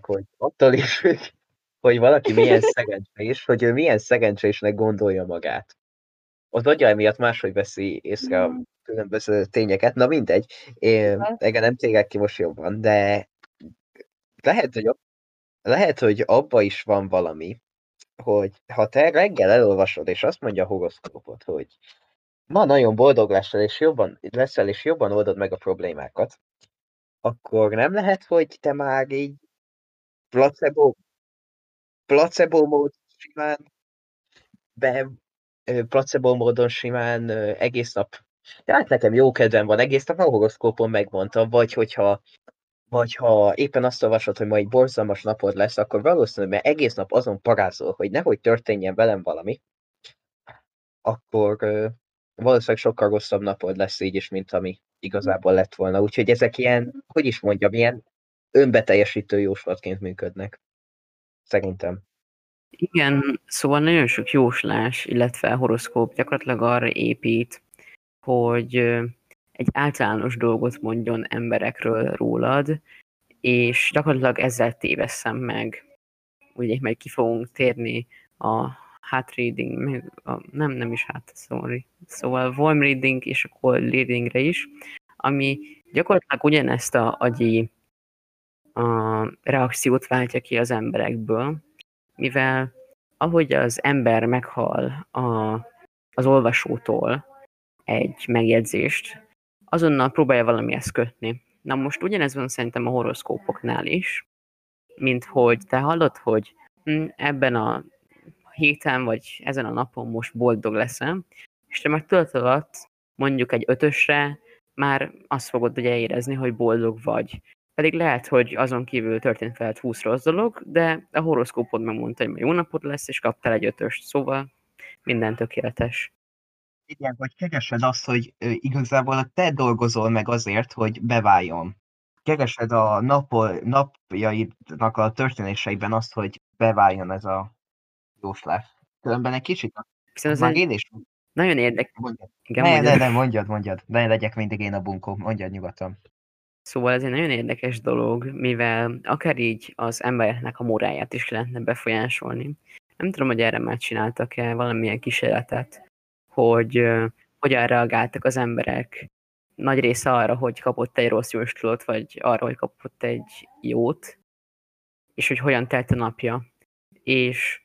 hogy attól is, hogy valaki milyen szegencse, hogy ő milyen szegencsésnek gondolja magát. Az agya emiatt máshogy veszi észre a különböző tényeket, na mindegy, engem nem téged ki most jobban, de lehet, hogy abba is van valami, hogy ha te reggel elolvasod, és azt mondja a horoszkópot, hogy ma nagyon boldog leszel, és jobban oldod meg a problémákat, akkor nem lehet, hogy te már így placebo módon simán egész nap, hát nekem jó kedvem van, egész nap a horoszkópon megmondta, vagy ha éppen azt olvasod, hogy ma egy borzalmas napod lesz, akkor valószínűleg, mert egész nap azon parázol, hogy nehogy történjen velem valami, akkor valószínűleg sokkal rosszabb napod lesz így is, mint ami igazából lett volna. Úgyhogy ezek ilyen, hogy is mondjam, ilyen önbeteljesítő jóslatként működnek. Szerintem. Igen, szóval nagyon sok jóslás, illetve horoszkóp gyakorlatilag arra épít, hogy egy általános dolgot mondjon emberekről rólad, és gyakorlatilag ezzel tévesszem meg. Ugye, majd ki fogunk térni a hard reading, meg a, szóval warm reading és a cold readingre is, ami gyakorlatilag ugyanezt a agyi reakciót váltja ki az emberekből, mivel ahogy az ember meghal az olvasótól egy megjegyzést, azonnal próbálja valamihez kötni. Na most ugyanez van szerintem a horoszkópoknál is, mint hogy te hallod, hogy ebben a héten vagy ezen a napon most boldog leszem, és te meg tudat alatt mondjuk egy 5-ösre már azt fogod ugye érezni, hogy boldog vagy. Pedig lehet, hogy azon kívül történt veled 20 rossz dolog, de a horoszkópod megmondta, hogy jó napod lesz, és kaptál egy 5-öst, szóval minden tökéletes. Igen, vagy keresed azt, hogy igazából te dolgozol meg azért, hogy beváljon. Keresed a napjaidnak a történéseiben azt, hogy beváljon ez a jóslás. Különben egy kicsit. Szóval én is. Nagyon érdekes. Mondjad. Ne legyek mindig én a bunkó. Mondjad nyugodtan. Szóval ez egy nagyon érdekes dolog, mivel akár így az embereknek a moráját is lehetne befolyásolni. Nem tudom, hogy erre már csináltak-e valamilyen kísérletet, hogy hogyan reagáltak az emberek nagy része arra, hogy kapott egy rossz jóslatot, vagy arra, hogy kapott egy jót, és hogy hogyan telt a napja. És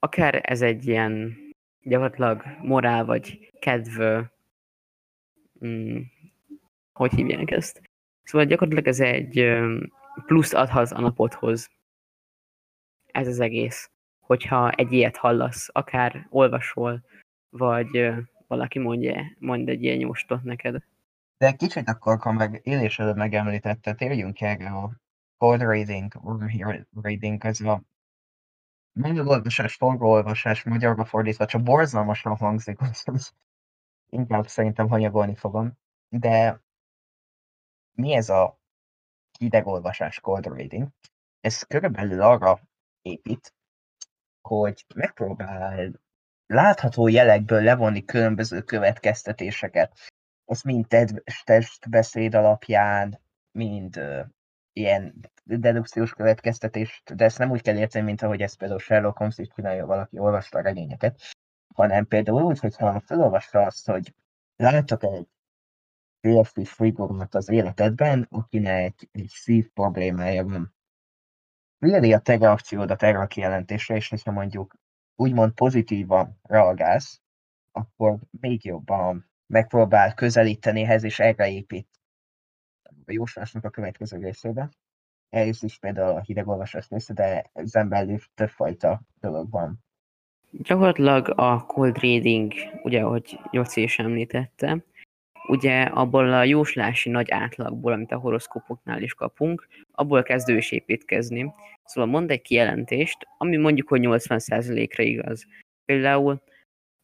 akár ez egy ilyen gyakorlatilag morál, vagy kedv, hogy hívják ezt? Szóval gyakorlatilag ez egy plusz adhat a napodhoz. Ez az egész. Hogyha egy ilyet hallasz, akár olvasol, vagy valaki mond egy ilyen jóstot neked. De kicsit akkor, ha meg élés előbb megemlítette, térjünk erre a cold reading, warm reading, ez a mennyiolvasás, forgóolvasás, magyarba fordítva, csak borzalmasan hangzik, inkább szerintem hanyagolni fogom. De mi ez a hidegolvasás, cold reading? Ez körülbelül arra épít, hogy megpróbál látható jelekből levonni különböző következtetéseket. Az mind testbeszéd alapján, mind ilyen dedukciós következtetést, de ezt nem úgy kell érteni, mint ahogy ezt például Sherlock Holmes is csinálja, valaki olvasta a regényeket, hanem például úgy, hogyha felolvasta azt, hogy látok egy férfi frigómat az életedben, akinek egy szív problémája van. Méri a te reakciódat erre a kijelentésre, és hogyha mondjuk úgymond pozitívan reagálsz, akkor még jobban megpróbál közelíteni ehhez, és erre épít a jóslásnak a következő részébe. Ez is például a hidegolvasás része, de ezen belül többfajta dolog van. Gyakorlatilag a cold reading, ugye ahogy Jóci is említette, ugye abból a jóslási nagy átlagból, amit a horoszkópoknál is kapunk, abból kezd ő is építkezni. Szóval mond egy kijelentést, ami mondjuk, hogy 80%-ra igaz. Például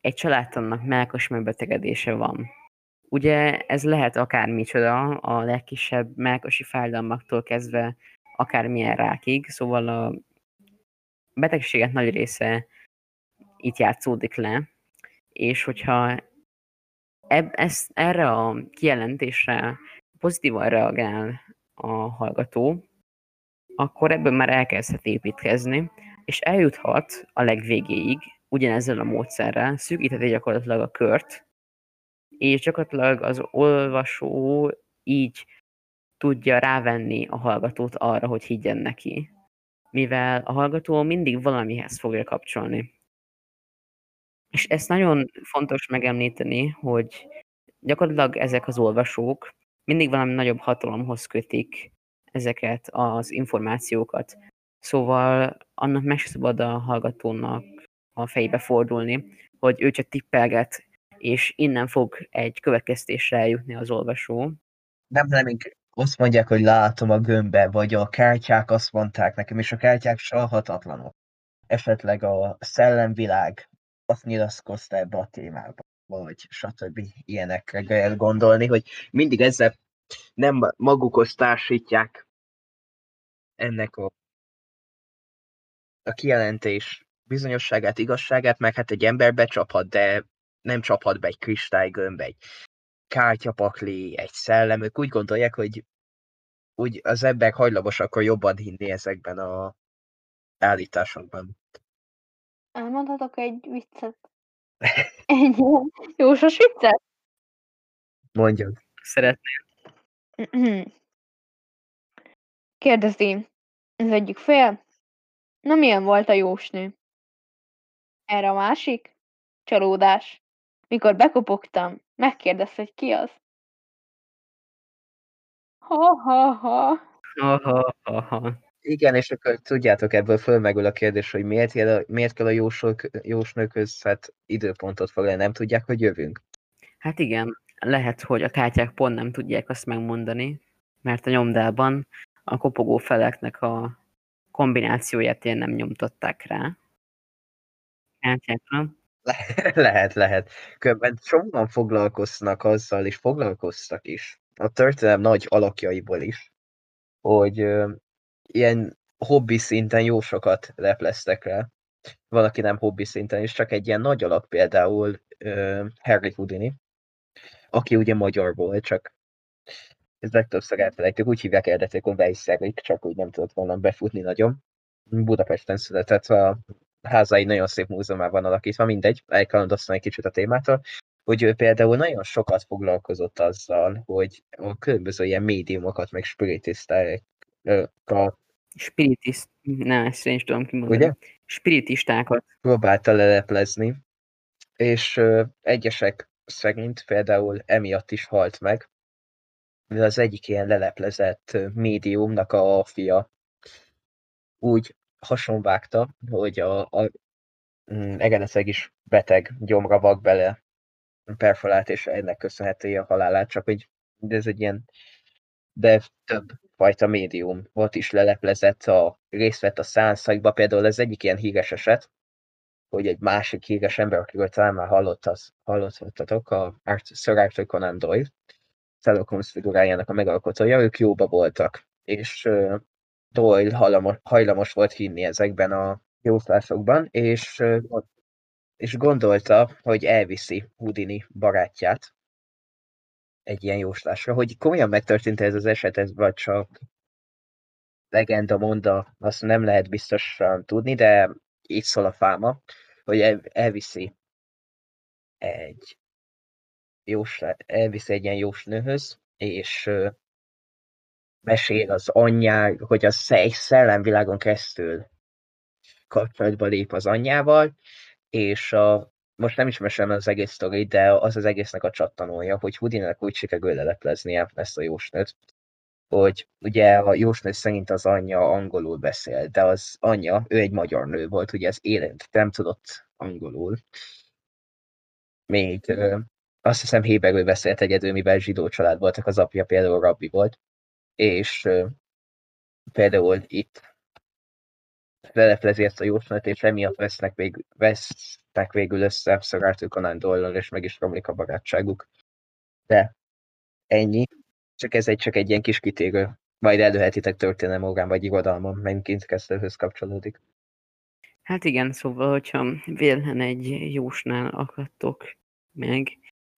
egy családtagnak mellkas megbetegedése van. Ugye ez lehet akármicsoda, a legkisebb mellkasi fájdalmaktól kezdve akármilyen rákig, szóval a betegséget nagy része itt játszódik le, és hogyha erre a kijelentésre pozitívan reagál a hallgató, akkor ebből már elkezdhet építkezni, és eljuthat a legvégéig, ugyanezzel a módszerrel, szűkítheti gyakorlatilag a kört, és gyakorlatilag az olvasó így tudja rávenni a hallgatót arra, hogy higgyen neki, mivel a hallgató mindig valamihez fogja kapcsolni. És ezt nagyon fontos megemlíteni, hogy gyakorlatilag ezek az olvasók mindig valami nagyobb hatalomhoz kötik ezeket az információkat. Szóval annak meg se szabad a hallgatónak a fejébe fordulni, hogy ő csak tippelget, és innen fog egy következtésre eljutni az olvasó. Nem reménykedem. Azt mondják, hogy látom a gömbbe, vagy a kártyák azt mondták nekem, és a kártyák csalhatatlanok. Esetleg a szellemvilág azt nyilatkozta ebbe a témába, vagy stb. Ilyenekre kell gondolni, hogy mindig ezzel nem magukhoz társítják ennek a kijelentés bizonyosságát, igazságát, meg hát egy ember becsaphat, de nem csaphat be egy kristálygömb, egy kártyapakli, egy szellem, ők úgy gondolják, hogy úgy az emberek hajlamosak akkor jobban hinni ezekben az állításokban. Elmondhatok egy viccet? Egy jósos viccet? Mondjad. Szeretném. Kérdezi az egyik fél, na milyen volt a jósnő? Erre a másik? Csalódás. Mikor bekopogtam, megkérdezte, hogy ki az? Ha-ha-ha. Ha-ha-ha. Igen, és akkor tudjátok, ebből fölmerül a kérdés, hogy miért kell a jósnőkhöz hát időpontot foglalni, nem tudják, hogy jövünk. Hát igen, lehet, hogy a kártyák pont nem tudják azt megmondani, mert a nyomdában a kopogó feleknek a kombinációját ilyen nem nyomtatták rá. Kártyákra. Lehet. Különben sokan foglalkoznak azzal, és foglalkoztak is, a történelem nagy alakjaiból is, hogy ilyen hobbi szinten jó sokat lepleztek rá. Van, aki nem hobbi szinten is, csak egy ilyen nagy alak, például Harry Houdini, aki ugye magyar volt, csak ez legtöbbször elfelejtük, úgy hívják eredetileg, hogy Velencei, csak úgy nem tudott volna befutni nagyon. Budapesten született, a házai nagyon szép múzeumában alakítva, mindegy, elkalandoztam egy kicsit a témától, hogy ő például nagyon sokat foglalkozott azzal, hogy a különböző ilyen médiumokat meg spiritistákat próbálta leleplezni, és egyesek szerint például emiatt is halt meg, mivel az egyik ilyen leleplezett médiumnak a fia úgy hasonvágta, hogy eredetileg is beteg gyomra vak bele perforált, és ennek köszönheti a halálát, csak hogy ez egy ilyen, de több fajta médium volt is leleplezett, részt vett a szánszakba, például ez egyik ilyen híres eset, hogy egy másik híres ember, akiről talán már hallottatok, a Sir Arthur Conan Doyle, Sherlock Holmes figurájának a megalkotója, ők jóba voltak, és Doyle hajlamos volt hinni ezekben a jóslásokban, és gondolta, hogy elviszi Houdini barátját egy ilyen jóslásra. Hogy komolyan megtörtént ez az eset, ez vagy csak legenda, monda, azt nem lehet biztosan tudni, de így szól a fáma, hogy elviszi egy ilyen jósnőhöz, és mesél az anyjá, hogy a szellemvilágon keresztül kapcsolatba lép az anyjával, és most nem is mesélem az egész sztorit, de az az egésznek a csattanója, hogy Houdininek úgy sikerül lelepleznie ezt a jósnőt, hogy ugye a jósnő szerint az anyja angolul beszél, de az anyja, ő egy magyar nő volt, ugye ez élent, nem tudott angolul. Még azt hiszem héberül beszélt egyedül, mivel zsidó család voltak, az apja például rabbi volt, és például itt leleplezi ezt a jóslat, és emiatt vesznek végül össze Sir Arthur Conan Doyle-on, és meg is romlik a barátságuk. De ennyi. Csak ez csak egy ilyen kis kitérő. Majd előhetitek történelmi órán vagy irodalmon, megint kezdőhöz kapcsolódik. Hát igen, szóval, hogyha véletlen egy jósnál akadtok meg,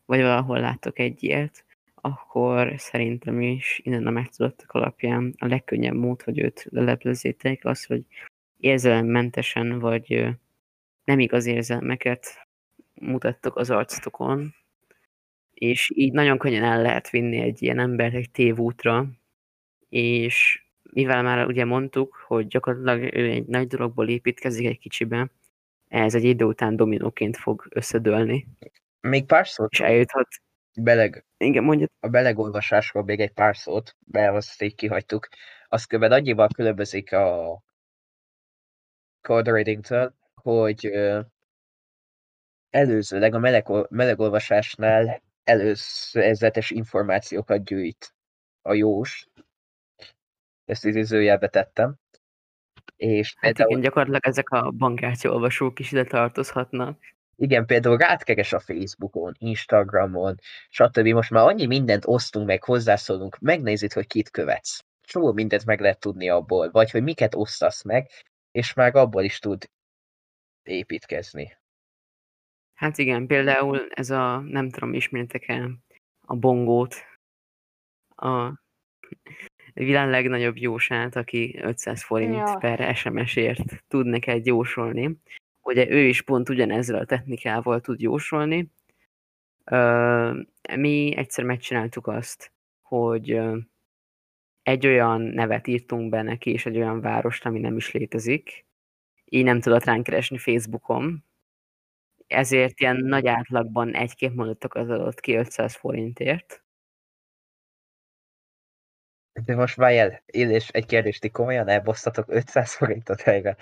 vagy valahol láttok egy ilyet, akkor szerintem is innen a megtudottak alapján a legkönnyebb mód, hogy őt leleplezétek, az, hogy érzelemmentesen, vagy nem igaz érzelmeket mutattok az arcotokon, és így nagyon könnyen el lehet vinni egy ilyen embert egy tévútra, és mivel már ugye mondtuk, hogy gyakorlatilag ő egy nagy dologból építkezik egy kicsibe, ez egy idő után dominóként fog összedőlni. Még pár szót. És eljuthat. Igen, a belegolvasásról még egy pár szót, mert azt így kihagytuk. Az kb. Annyival különbözik a cold reading-től, hogy előzőleg a melegolvasásnál előzetes információkat gyűjt a jós. Ezt idézőjelbe tettem. És hát például... igen, gyakorlatilag ezek a bankkártyaolvasók is ide tartozhatnak. Igen, például rátkeres a Facebookon, Instagramon, stb. Most már annyi mindent osztunk meg, hozzászólunk, megnézed, hogy kit követsz. Csomó mindent meg lehet tudni abból, vagy hogy miket osztasz meg, és már abból is tud építkezni. Hát igen, például ez a, nem tudom, ismeritek-e a Bongót, a világ legnagyobb jósát, aki 500 forint per SMS-ért tud neked jósolni. Ugye ő is pont ugyanezzel a technikával tud jósolni. Mi egyszer megcsináltuk azt, hogy egy olyan nevet írtunk be neki, és egy olyan várost, ami nem is létezik. Így nem tudott ránk keresni Facebookon. Ezért ilyen nagy átlagban egy-két mondatokhoz adott ki 500 forintért. De most várjál, és egy kérdést, ti komolyan elbosztatok 500 forintot helyre?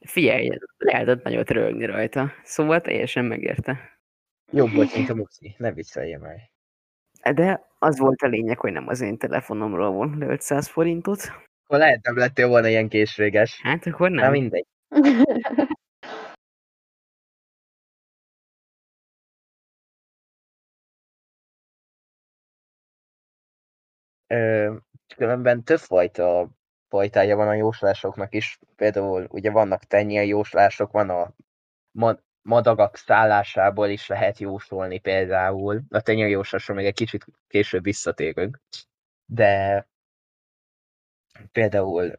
Figyelj, lehetett nagyot rögni rajta. Szóval teljesen megérte. Jobb volt, mint a muszi. Ne viccelje már. De az volt a lényeg, hogy nem az én telefonomról volt le 500 forintot. Akkor lehet, nem lettél volna ilyen készséges. Hát akkor nem. Na mindegy. Különben többfajta fajtája van a jóslásoknak is. Például ugye vannak tenyér jóslások, van a madagak szállásából is lehet jósolni például. A tenyér jóslásról még egy kicsit később visszatérünk. De például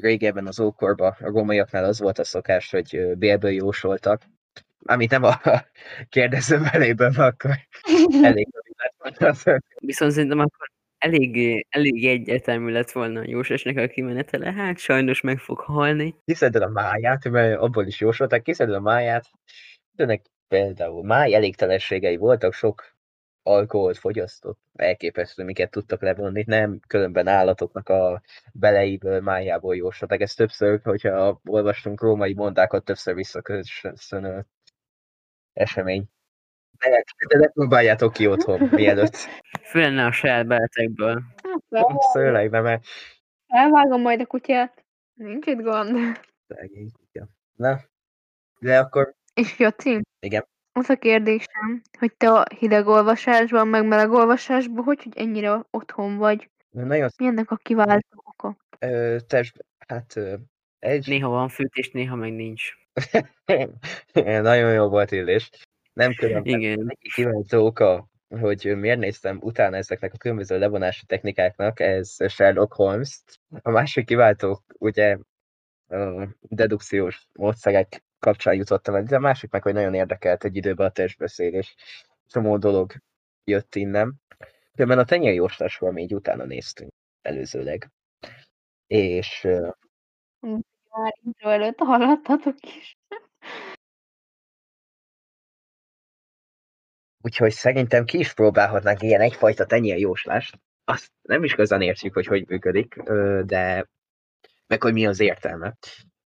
régebben az ókorban a rómaiaknál az volt a szokás, hogy bérből jósoltak. Amit nem a kérdező belében, akkor elég. Viszont szerintem akkor Elég egyértelmű lett volna a jósásnak a kimenetele, hát sajnos meg fog halni. Kiszeded a máját, mert abból is jósolták, kiszeded a máját. Önnek például máj elégtelenségei voltak, sok alkoholt fogyasztott, elképesztő, miket tudtak levonni, nem különben állatoknak a beleiből, májából jósolták. Ez többször, hogyha olvastunk római mondákat, többször visszaköszönő esemény. De ne próbáljátok ki otthon, mielőtt. Főlenne a saját beletekből. Hát, elvágom majd a kutyát. Nincs itt gond. Na, de akkor... És Jaci? Igen. Az a kérdésem, hogy te a hidegolvasásban, meg melegolvasásban, hogy ennyire otthon vagy? Mi ennek a kiváltó oka? Néha van fűtés, néha meg nincs. Nagyon jó volt Illés. Nem különben kiváltó oka, hogy miért néztem utána ezeknek a különböző levonási technikáknak, ez Sherlock Holmes. A másik kiváltó, ugye dedukciós módszerek kapcsán jutottam el, de a másik meg, hogy nagyon érdekelt egy időben a testbeszélés. Csomó dolog jött innen. Különben a tenyérjóslásról még utána néztünk előzőleg. És... már intro előtt hallottatok is. Úgyhogy szerintem ki is próbálhatnánk ilyen egyfajta tenyérjóslást. Azt nem is igazán értjük, hogy hogy működik, de meg hogy mi az értelme.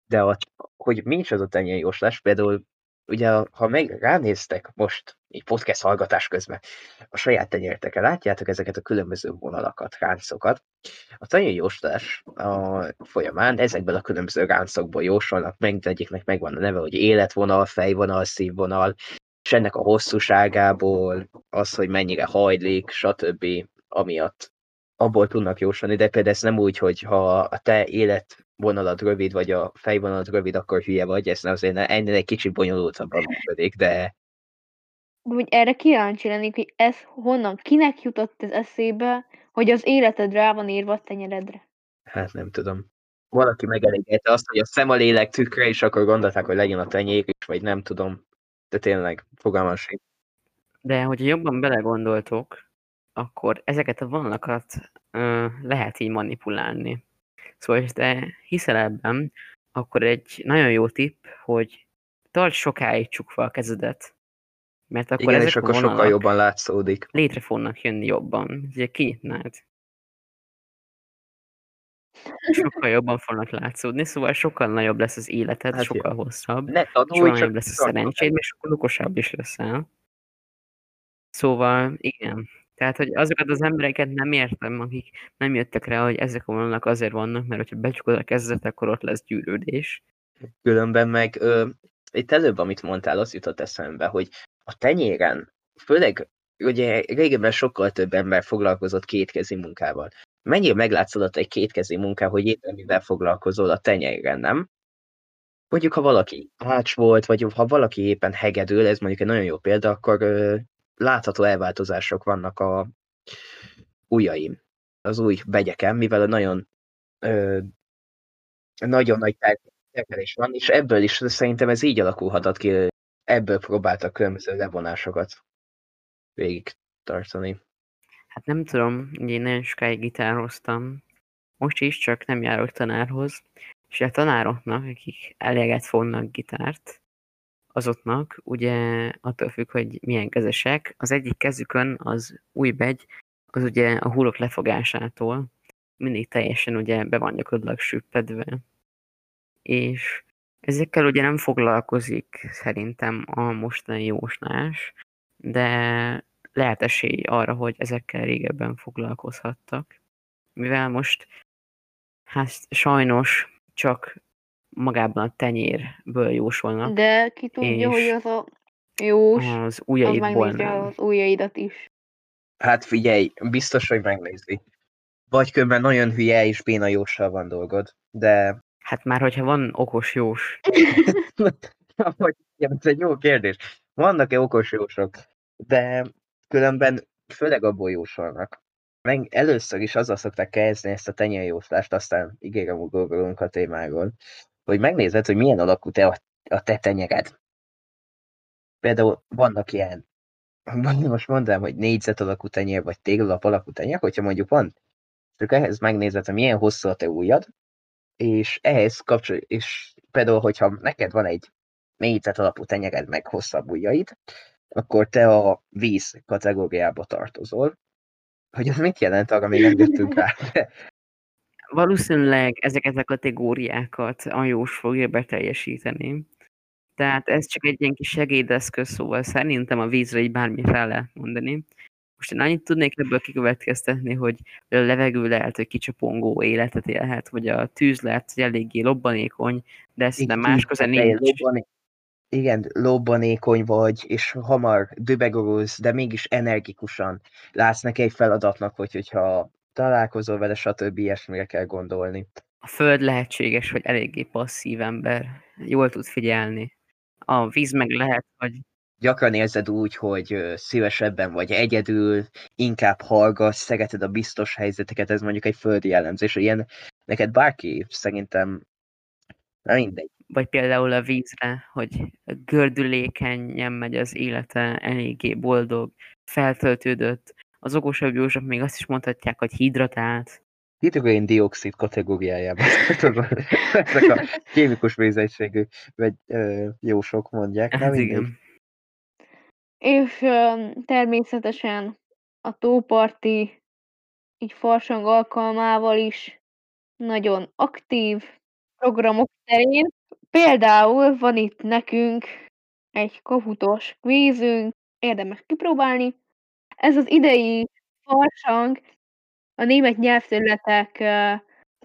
De hogy mi is az a tenyérjóslás, például ugye ha meg ránéztek most egy podcast hallgatás közben a saját tenyértekre, látjátok ezeket a különböző vonalakat, ráncokat. A tanyai jóslás folyamán ezekből a különböző ráncokból jósolnak meg, egyiknek megvan a neve, hogy életvonal, fejvonal, szívvonal, és ennek a hosszúságából, az, hogy mennyire hajlik, stb. Amiatt abból tudnak jósolni, de például ez nem úgy, hogy ha a te életvonalad rövid, vagy a fejvonalad rövid, akkor hülye vagy, ez azért ennél egy kicsit bonyolultabban működik, de... Úgy erre kíváncsi lennék, hogy ez honnan, kinek jutott ez eszébe, hogy az életed rá van írva a tenyeredre? Hát nem tudom. Valaki megelégelte azt, hogy a szem a lélek tükre, és akkor gondolták, hogy legyen a tenyér is, vagy nem tudom. De tényleg, fogalmam sincs. De hogyha jobban belegondoltok, akkor ezeket a vonalakat lehet így manipulálni. Szóval, és te hiszel ebben, akkor egy nagyon jó tipp, hogy tarts sokáig csukva a kezedet. Mert akkor igen, ezek és akkor sokkal jobban látszódik. Létre fognak jönni jobban. Ugye kinyitnád. Sokkal jobban fognak látszódni, szóval sokkal nagyobb lesz az életed, hát sokkal jó. Hosszabb. Ne tanulj, sokkal nagyobb lesz a szerencséd, és sokkal okosabb is leszel. Szóval, igen. Tehát, hogy azokat az embereket nem értem, akik nem jöttek rá, hogy ezek a vonalak azért vannak, mert hogyha becsukod a kezdet, akkor ott lesz gyűrődés. Különben meg itt előbb, amit mondtál, az jutott eszembe, hogy a tenyéren, főleg ugye régebben sokkal több ember foglalkozott kétkezi munkával. Mennyire meglátszódott egy kétkezi munká, hogy éppen mivel foglalkozol a tenyéren, nem? Mondjuk, ha valaki ács volt, vagy ha valaki éppen hegedül, ez mondjuk egy nagyon jó példa, akkor látható elváltozások vannak a ujjaim, az új begyeken, mivel nagyon, nagyon nagy terhelés van, és ebből is szerintem ez így alakulhatott ki, ebből próbáltak különböző levonásokat végig tartani. Hát nem tudom, én nagyon sokáig gitároztam. Most is, csak nem járok tanárhoz. És a tanároknak, akik eléget fognak gitárt, azoknak ugye attól függ, hogy milyen kezesek. Az egyik kezükön az új begy, az ugye a húrok lefogásától mindig teljesen ugye be van gyakorlatilag süppedve. És ezekkel ugye nem foglalkozik szerintem a mostani jóslás, de... lehet esély arra, hogy ezekkel régebben foglalkozhattak. Mivel most hát sajnos csak magában a tenyérből jósolnak. De ki tudja, hogy az a jós, az ujjaidból az megnézi az ujjaidat is. Hát figyelj, biztos, hogy megnézi. Vagy különben nagyon hülye és béna jóssal van dolgod, de... Hát már, hogyha van okos jós. Ez egy jó kérdés. Vannak-e okos jósok? De... különben főleg abból jósolnak. Meg először is azzal szokták kezdeni ezt a tenyérjóslást, aztán ígérem ugorolunk a témáról, hogy megnézed, hogy milyen alakú a te tenyered. Például vannak ilyen, most mondanám, hogy négyzet alakú tenyér, vagy téglalap alakú tenyér, hogyha mondjuk van, csak ehhez megnézed, hogy milyen hosszú a te ujjad, és ehhez kapcsolódik, és például, hogyha neked van egy négyzet alapú tenyered, meg hosszabb ujjaid, akkor te a víz kategóriába tartozol. Hogy az mit jelent, arra még nem jöttünk rá. Valószínűleg ezeket a kategóriákat a jós fogja beteljesíteni. Tehát ez csak egy ilyen kis segédeszköz, szóval szerintem a vízre így bármit rá lehet mondani. Most én annyit tudnék ebből kikövetkeztetni, hogy a levegő lehet, hogy kicsapongó életet élhet, vagy a tűz lehet, hogy eléggé lobbanékony, de szerintem más köze nincs. Igen, lobbanékony vagy, és hamar dübegorulsz, de mégis energikusan látsz neki egy feladatnak, hogyha találkozol vele, stb. Ilyesmire kell gondolni. A föld lehetséges, hogy eléggé passzív ember. Jól tud figyelni. A víz meg lehet, hogy... Gyakran érzed úgy, hogy szívesebben vagy egyedül, inkább hallgatsz, szereted a biztos helyzeteket, ez mondjuk egy földi jellemzés. Ilyen neked bárki szerintem... Na mindegy. Vagy például a vízre, hogy gördülékenyen megy az élete, eléggé boldog, feltöltődött. Az okosabb jósok még azt is mondhatják, hogy hidratált. Hidrogén-dioxid kategóriájában. Ezek a kémikus végzettségű jósok mondják. Hát igen. És természetesen a tóparti így farsang alkalmával is nagyon aktív programok terén. Például van itt nekünk egy kaputos kvízünk, érdemes kipróbálni. Ez az idei farsang a német nyelvterületek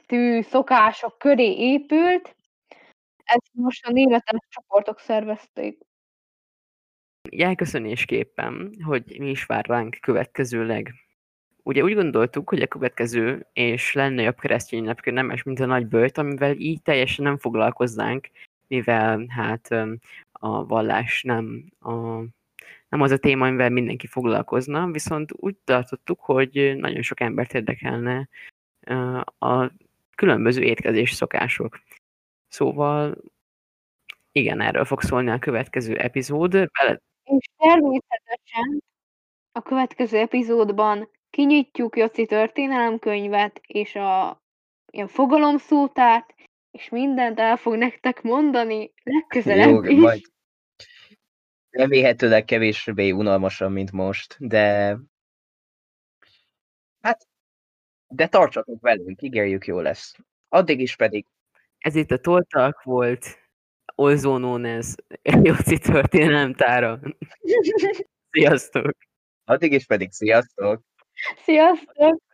tű szokások köré épült. Ezt most a németes csoportok szervezték. Elköszönésképpen, hogy mi is vár ránk következőleg. Ugye úgy gondoltuk, hogy a következő és lenne jobb keresztény napkör nemes, mint a nagy böjt, amivel így teljesen nem foglalkoznánk, mivel hát a vallás nem az a téma, amivel mindenki foglalkozna, viszont úgy tartottuk, hogy nagyon sok embert érdekelne a különböző étkezés szokások. Szóval igen, erről fog szólni a következő epizód. És természetesen a következő epizódban kinyitjuk Jaci történelemkönyvet és a ilyen fogalomszótárt, és mindent el fog nektek mondani legközelebb is. Majd remélhetőleg kevésbé unalmasan, mint most, de hát de tartsatok velünk, ígérjük, jó lesz. Addig is pedig ez itt a Toltank volt, also known as Jóci történelemtára. Sziasztok! Addig is pedig sziasztok! Sziasztok!